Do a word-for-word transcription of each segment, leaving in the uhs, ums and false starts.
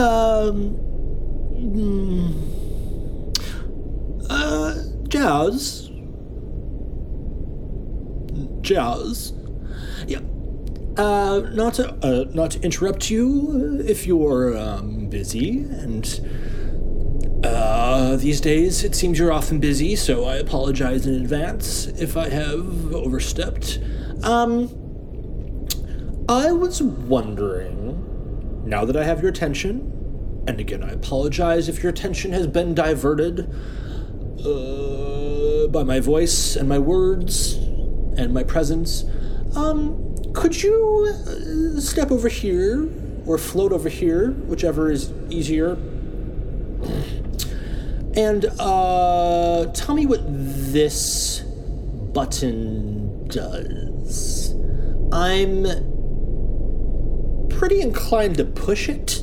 Um. Mm, uh, Jazz. Jazz. Yeah. Uh, not to, uh, not to interrupt you if you're um, busy, and uh, these days it seems you're often busy, so I apologize in advance if I have overstepped. Um, I was wondering, now that I have your attention, and again I apologize if your attention has been diverted uh, by my voice and my words and my presence, um... could you step over here, or float over here, whichever is easier, and uh, tell me what this button does? I'm pretty inclined to push it,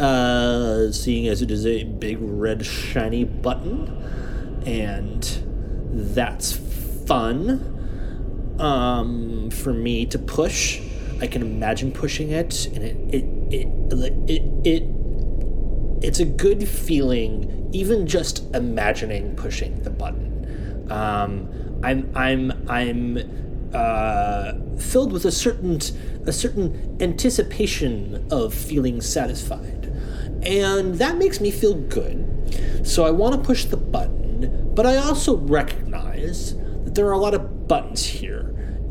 uh, seeing as it is a big red shiny button, and that's fun. Um, for me to push, I can imagine pushing it, and it, it, it, it, it, it's a good feeling, even just imagining pushing the button. Um, I'm, I'm, I'm, uh, filled with a certain, a certain anticipation of feeling satisfied, and that makes me feel good. So I want to push the button, but I also recognize that there are a lot of buttons here,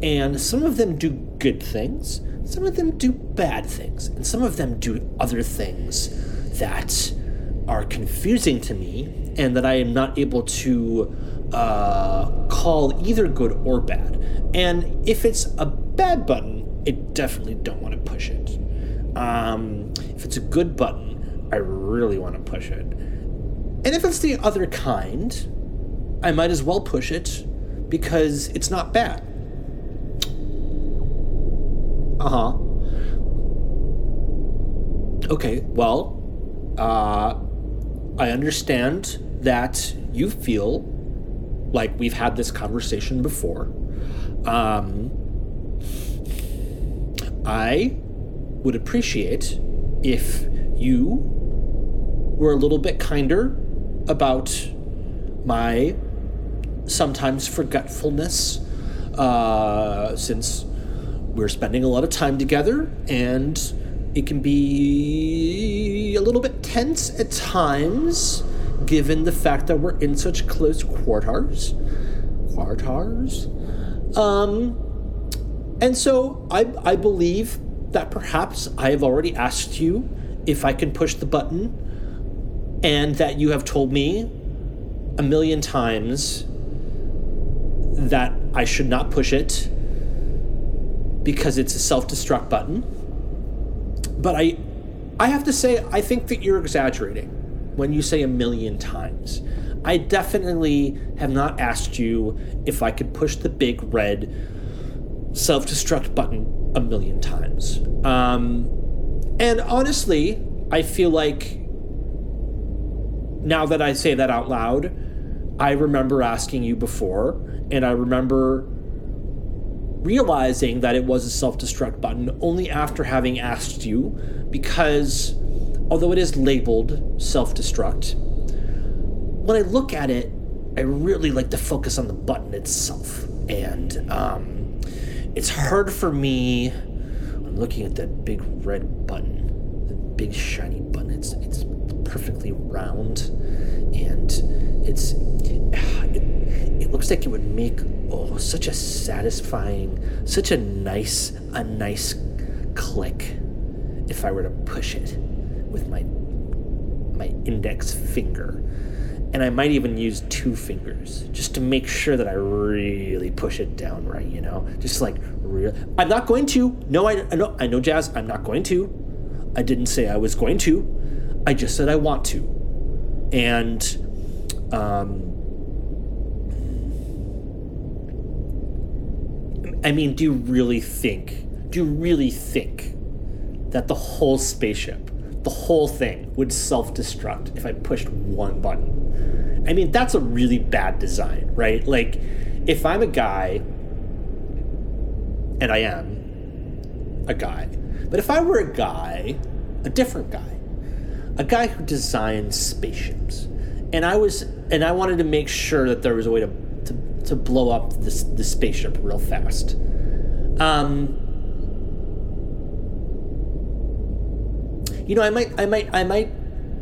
and some of them do good things, some of them do bad things, and some of them do other things that are confusing to me and that I am not able to uh, call either good or bad. And if it's a bad button, I definitely don't want to push it. Um, if it's a good button, I really want to push it. And if it's the other kind, I might as well push it, because it's not bad. Uh-huh. Okay, well, uh, I understand that you feel like we've had this conversation before. Um, I would appreciate if you were a little bit kinder about my sometimes forgetfulness, uh, since we're spending a lot of time together, and it can be a little bit tense at times, given the fact that we're in such close quarters. Quarters? Um, and so I, I believe that perhaps I have already asked you if I can push the button, and that you have told me a million times that I should not push it because it's a self-destruct button. But I I have to say, I think that you're exaggerating when you say a million times. I definitely have not asked you if I could push the big red self-destruct button a million times. Um, and honestly, I feel like now that I say that out loud, I remember asking you before, and I remember realizing that it was a self-destruct button only after having asked you, because although it is labeled self-destruct, when I look at it, I really like to focus on the button itself. And um, it's hard for me, I'm looking at that big red button, the big shiny button, it's, it's perfectly round, and it's... It, It looks like it would make, oh, such a satisfying, such a nice, a nice click if I were to push it with my my index finger. And I might even use two fingers just to make sure that I really push it down right, you know? Just like, real. I'm not going to. No, I, I, know, I know, Jazz, I'm not going to. I didn't say I was going to. I just said I want to. And, um... I mean, do you really think, do you really think that the whole spaceship, the whole thing would self-destruct if I pushed one button? I mean, that's a really bad design, right? Like, if I'm a guy, and I am a guy, but if I were a guy, a different guy, a guy who designed spaceships, and I was and I wanted to make sure that there was a way to to, to blow up this the spaceship real fast. Um, you know, I might I might I might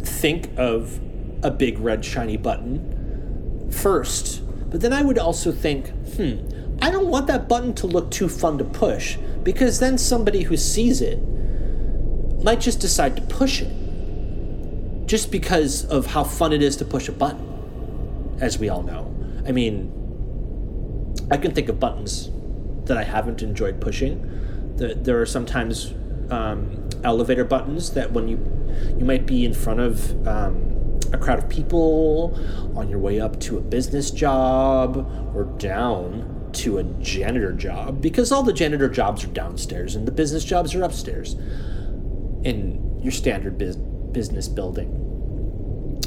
think of a big red shiny button first, but then I would also think, hmm, I don't want that button to look too fun to push, because then somebody who sees it might just decide to push it just because of how fun it is to push a button, as we all know. I mean, I can think of buttons that I haven't enjoyed pushing. There are sometimes um, elevator buttons that when you you might be in front of um, a crowd of people on your way up to a business job or down to a janitor job, because all the janitor jobs are downstairs and the business jobs are upstairs in your standard biz- business building.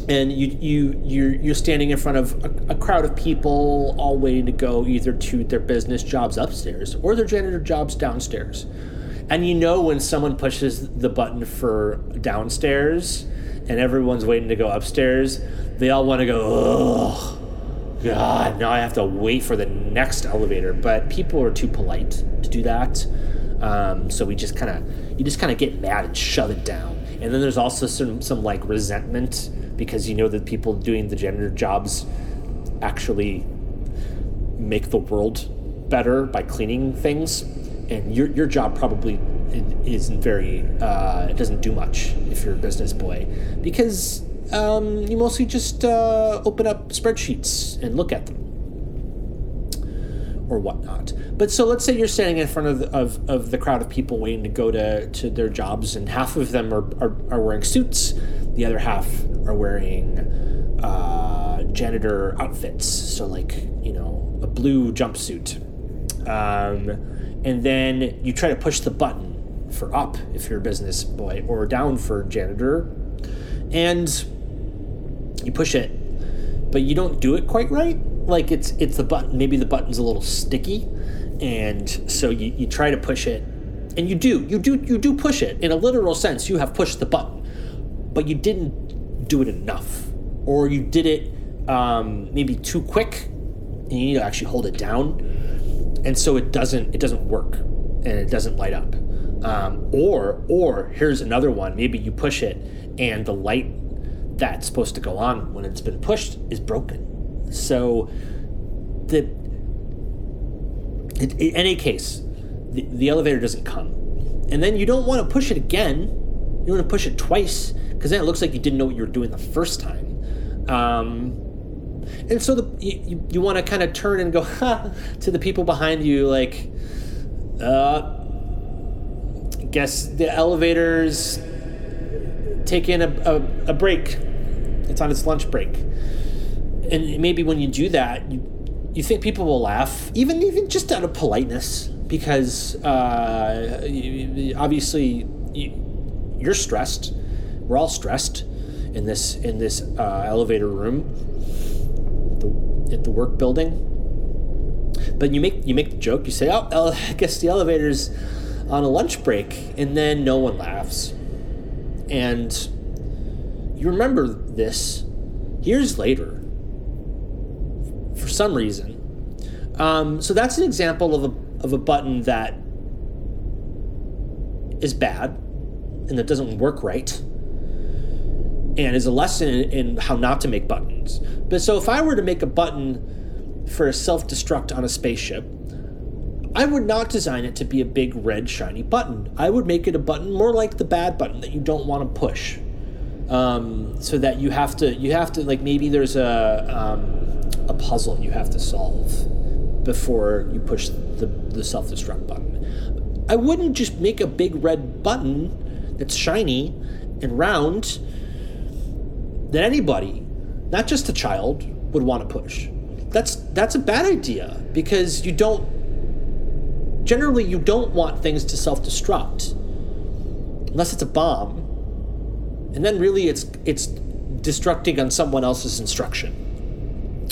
And you, you, you're, you're standing in front of a, a crowd of people all waiting to go either to their business jobs upstairs or their janitor jobs downstairs. And you know when someone pushes the button for downstairs and everyone's waiting to go upstairs, they all want to go, oh, God, now I have to wait for the next elevator. But people are too polite to do that. Um, so we just kind of, you just kind of get mad and shove it down. And then there's also some, some like resentment, because you know that people doing the janitor jobs actually make the world better by cleaning things. And your your job probably isn't very, uh, it doesn't do much if you're a business boy, because um, you mostly just uh, open up spreadsheets and look at them or whatnot. But so let's say you're standing in front of the, of, of the crowd of people waiting to go to, to their jobs, and half of them are, are, are wearing suits, the other half are wearing uh, janitor outfits. So like, you know, a blue jumpsuit. Um... And then you try to push the button for up if you're a business boy, or down for janitor. And you push it, but you don't do it quite right. Like it's it's the button, maybe the button's a little sticky. And so you, you try to push it. And you do, you do, you do push it. In a literal sense, you have pushed the button, but you didn't do it enough. Or you did it um, maybe too quick, and you need to actually hold it down. And so it doesn't it doesn't work, and it doesn't light up. Um, or or here's another one. Maybe you push it, and the light that's supposed to go on when it's been pushed is broken. So the in, in any case, the, the elevator doesn't come, and then you don't want to push it again. You want to push it twice, because then it looks like you didn't know what you were doing the first time. Um, And so the, you, you want to kind of turn and go ha, to the people behind you, like, uh, I guess the elevator's taking a, a, a break. It's on its lunch break. And maybe when you do that, you you think people will laugh, even even just out of politeness, because uh, you, obviously you, you're stressed. We're all stressed in this in this uh, elevator room. At the work building. But you make you make the joke. You say, "Oh, ele- I guess the elevator's on a lunch break," and then no one laughs. And you remember this years later for some reason. Um, so that's an example of a of a button that is bad and that doesn't work right, and is a lesson in, in how not to make buttons. But so if I were to make a button for a self-destruct on a spaceship, I would not design it to be a big red shiny button. I would make it a button more like the bad button that you don't want to push. Um, so that you have to, you have to like maybe there's a um, a puzzle you have to solve before you push the, the self-destruct button. I wouldn't just make a big red button that's shiny and round that anybody, not just a child, would want to push. That's that's a bad idea, because you don't, generally you don't want things to self-destruct unless it's a bomb. And then really it's it's destructing on someone else's instruction.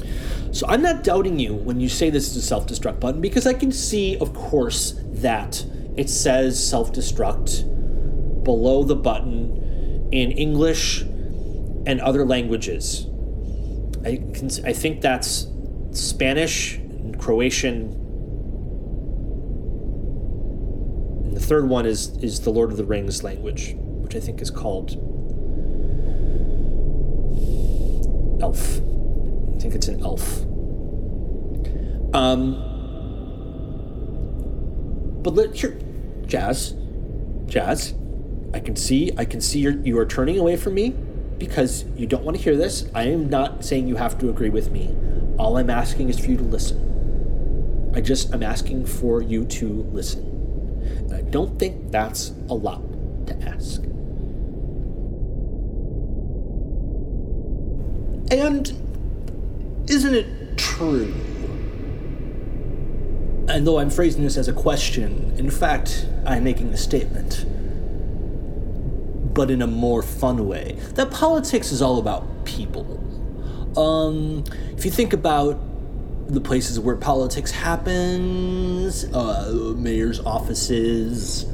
So I'm not doubting you when you say this is a self-destruct button, because I can see, of course, that it says self-destruct below the button in English and other languages. I can, I think that's Spanish and Croatian. And the third one is is the Lord of the Rings language, which I think is called Elf. I think it's an Elf. Um. But let, here, Jazz, Jazz, I can see, I can see you're, you are turning away from me because you don't want to hear this. I am not saying you have to agree with me. All I'm asking is for you to listen. I just, I'm asking for you to listen. And I don't think that's a lot to ask. And isn't it true? And though I'm phrasing this as a question, in fact, I'm making a statement, but in a more fun way, that politics is all about people. Um, if you think about the places where politics happens, uh, mayor's offices,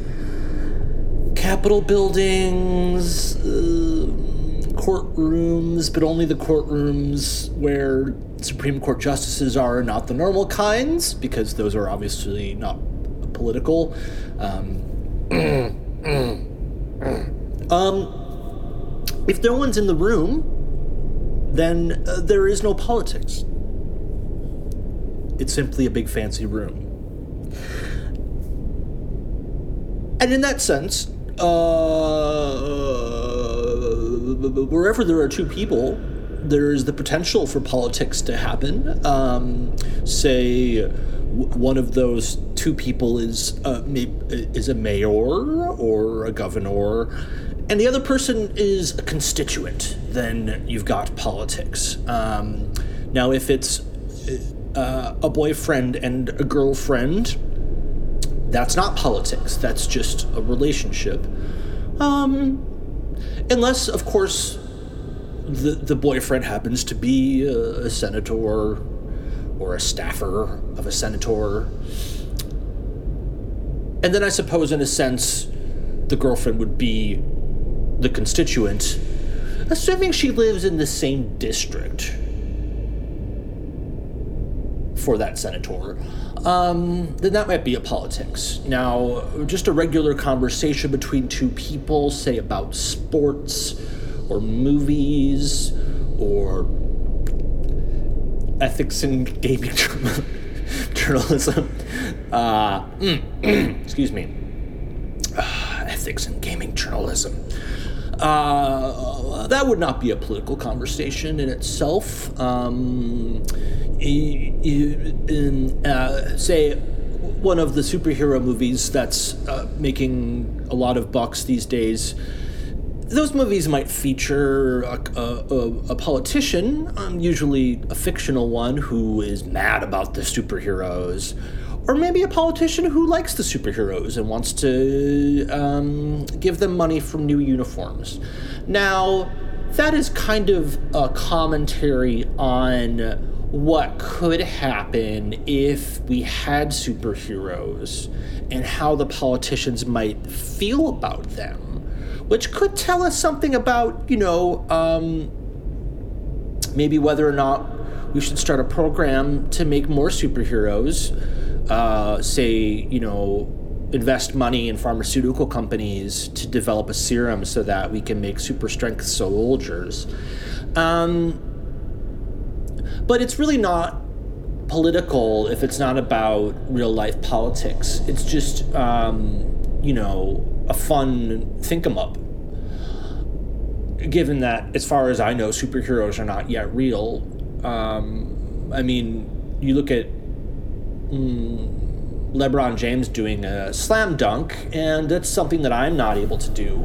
Capitol buildings, uh, courtrooms, but only the courtrooms where Supreme Court justices are, not the normal kinds, because those are obviously not political. Um, um, if no one's in the room, then uh, there is no politics. It's simply a big fancy room. And in that sense, uh, wherever there are two people, there is the potential for politics to happen. Um, say w- one of those two people is uh, may- is a mayor or a governor, and the other person is a constituent. Then you've got politics. Um, now, if it's uh, a boyfriend and a girlfriend, that's not politics. That's just a relationship. Um, unless, of course, The, the boyfriend happens to be a, a senator or a staffer of a senator. And then I suppose, in a sense, the girlfriend would be the constituent, assuming she lives in the same district for that senator. Um, then that might be a politics. Now, just a regular conversation between two people, say about sports, or movies, or ethics in gaming journalism. Uh, excuse me. Uh, ethics in gaming journalism. Uh, that would not be a political conversation in itself. Um, in, uh, say, one of the superhero movies that's uh, making a lot of bucks these days, those movies might feature a, a, a politician, um, usually a fictional one, who is mad about the superheroes, or maybe a politician who likes the superheroes and wants to um, give them money for new uniforms. Now, that is kind of a commentary on what could happen if we had superheroes and how the politicians might feel about them, which could tell us something about, you know, um, maybe whether or not we should start a program to make more superheroes, uh, say, you know, invest money in pharmaceutical companies to develop a serum so that we can make super strength soldiers. Um, but it's really not political if it's not about real life politics. It's just, um, you know, a fun think-em-up, given that, as far as I know, superheroes are not yet real. Um, I mean, you look at mm, LeBron James doing a slam dunk, and that's something that I'm not able to do,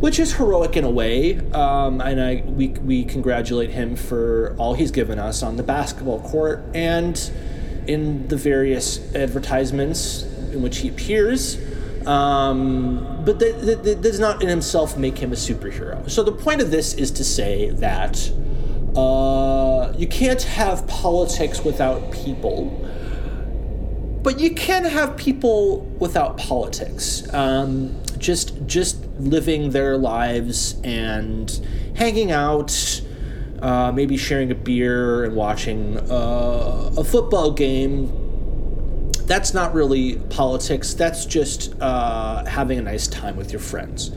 which is heroic in a way, um, and I we we congratulate him for all he's given us on the basketball court and in the various advertisements in which he appears. Um, but that, that, that does not in himself make him a superhero. So the point of this is to say that uh, you can't have politics without people, but you can have people without politics. Um, just, just living their lives and hanging out, uh, maybe sharing a beer and watching uh, a football game. That's not really politics. That's just uh, having a nice time with your friends.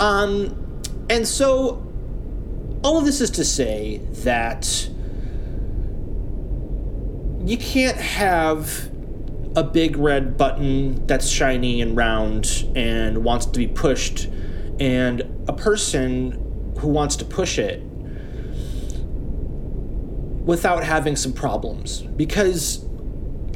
Um, and so all of this is to say that you can't have a big red button that's shiny and round and wants to be pushed, and a person who wants to push it without having some problems, because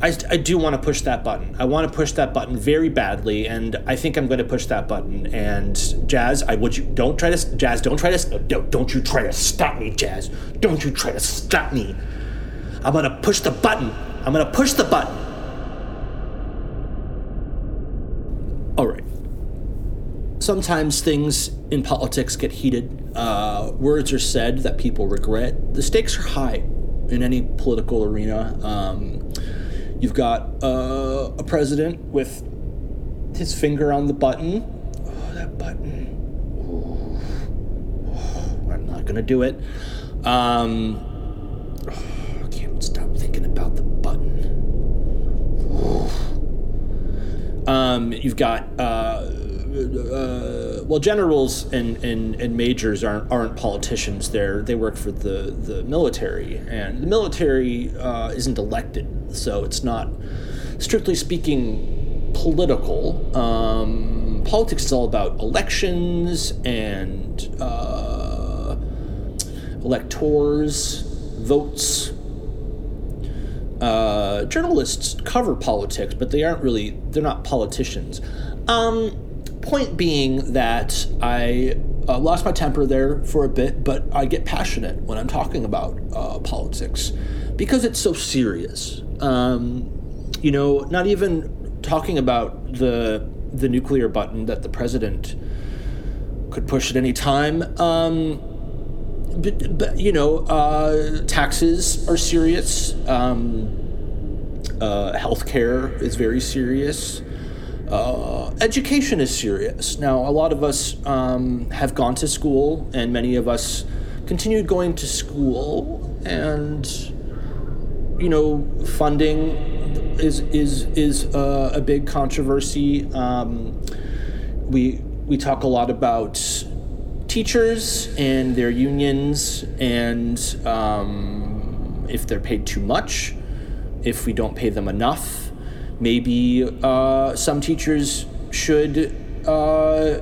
I, I do want to push that button. I want to push that button very badly, and I think I'm going to push that button. And Jazz, I would you don't try to Jazz, don't try to don't, don't you try to stop me, Jazz. Don't you try to stop me. I'm going to push the button. I'm going to push the button. All right. Sometimes things in politics get heated. Uh, words are said that people regret. The stakes are high in any political arena. Um, you've got uh, a president with his finger on the button. Oh, that button. Oh, oh, I'm not going to do it. Um... Stop thinking about the button. Um, you've got uh, uh, well, generals and, and, and majors aren't aren't politicians. They're they work for the, the military, and the military uh, isn't elected, so it's not strictly speaking political. Um, politics is all about elections and uh, electors, votes. Uh, journalists cover politics, but they aren't really, they're not politicians. Um, point being that I uh, lost my temper there for a bit, but I get passionate when I'm talking about uh, politics because it's so serious. Um, you know, not even talking about the the nuclear button that the president could push at any time. Um, But, but, you know, uh, taxes are serious. Um, uh, healthcare is very serious. Uh, education is serious. Now, a lot of us um, have gone to school, and many of us continued going to school. And, you know, funding is is is uh, a big controversy. Um, we we talk a lot about teachers and their unions, and um, if they're paid too much, if we don't pay them enough, maybe uh, some teachers should uh,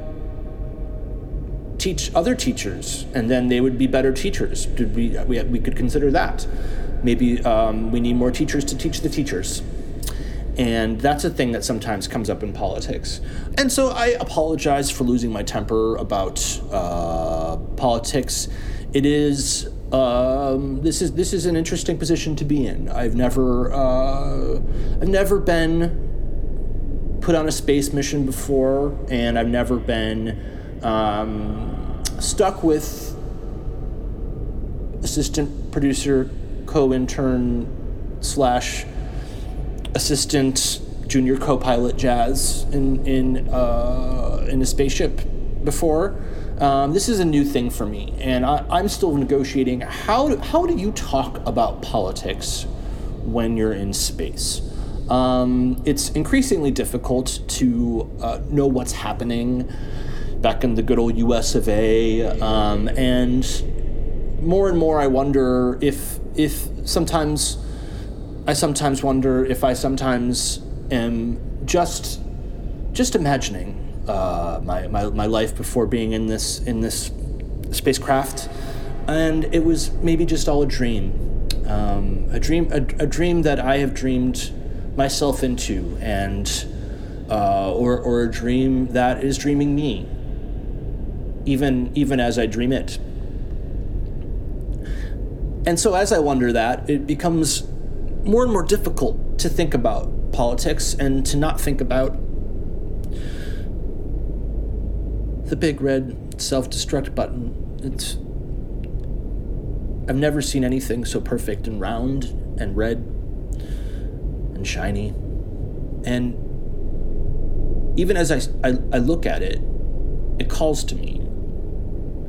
teach other teachers, and then they would be better teachers. Did we, we, we could consider that. Maybe um, we need more teachers to teach the teachers. And that's a thing that sometimes comes up in politics. And so I apologize for losing my temper about uh, politics. It is um, this is this is an interesting position to be in. I've never uh, I've never been put on a space mission before, and I've never been um, stuck with assistant producer, co-intern slash. assistant junior co-pilot Jazz in in uh, in a spaceship before. Um, this is a new thing for me, and I, I'm still negotiating. How do, how do you talk about politics when you're in space? Um, it's increasingly difficult to uh, know what's happening back in the good old U S of A, um, and more and more I wonder if if sometimes. I sometimes wonder if I sometimes am just just imagining uh, my, my my life before being in this in this spacecraft, and it was maybe just all a dream, um, a dream a, a dream that I have dreamed myself into, and uh, or or a dream that is dreaming me, even even as I dream it. And so as I wonder that, it becomes more and more difficult to think about politics and to not think about the big red self-destruct button. It's I've never seen anything so perfect and round and red and shiny. And even as I, I, I look at it, It calls to me.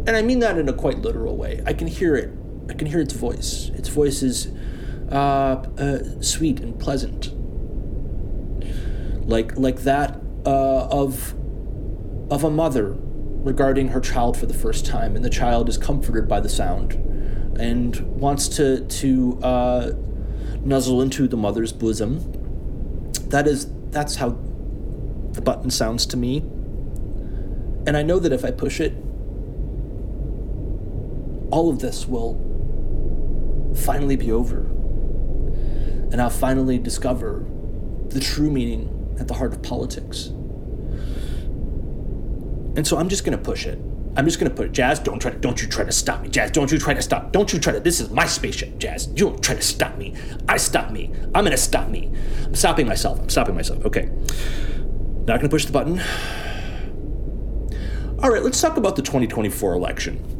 And I mean that in a quite literal way. I can hear it. I can hear its voice. Its voice is uh, uh, sweet and pleasant. Like like that uh, of of a mother regarding her child for the first time, and the child is comforted by the sound and wants to, to uh, nuzzle into the mother's bosom. That is, that's how the button sounds to me. And I know that if I push it, all of this will finally be over, and I'll finally discover the true meaning at the heart of politics. And so I'm just going to push it. I'm just going to put it. Jazz, don't try to, don't you try to stop me. Jazz, don't you try to stop. Don't you try to, this is my spaceship, Jazz. You don't try to stop me. I stop me. I'm going to stop me. I'm stopping myself. I'm stopping myself. Okay. Not going to push the button. All right, let's talk about the twenty twenty-four election.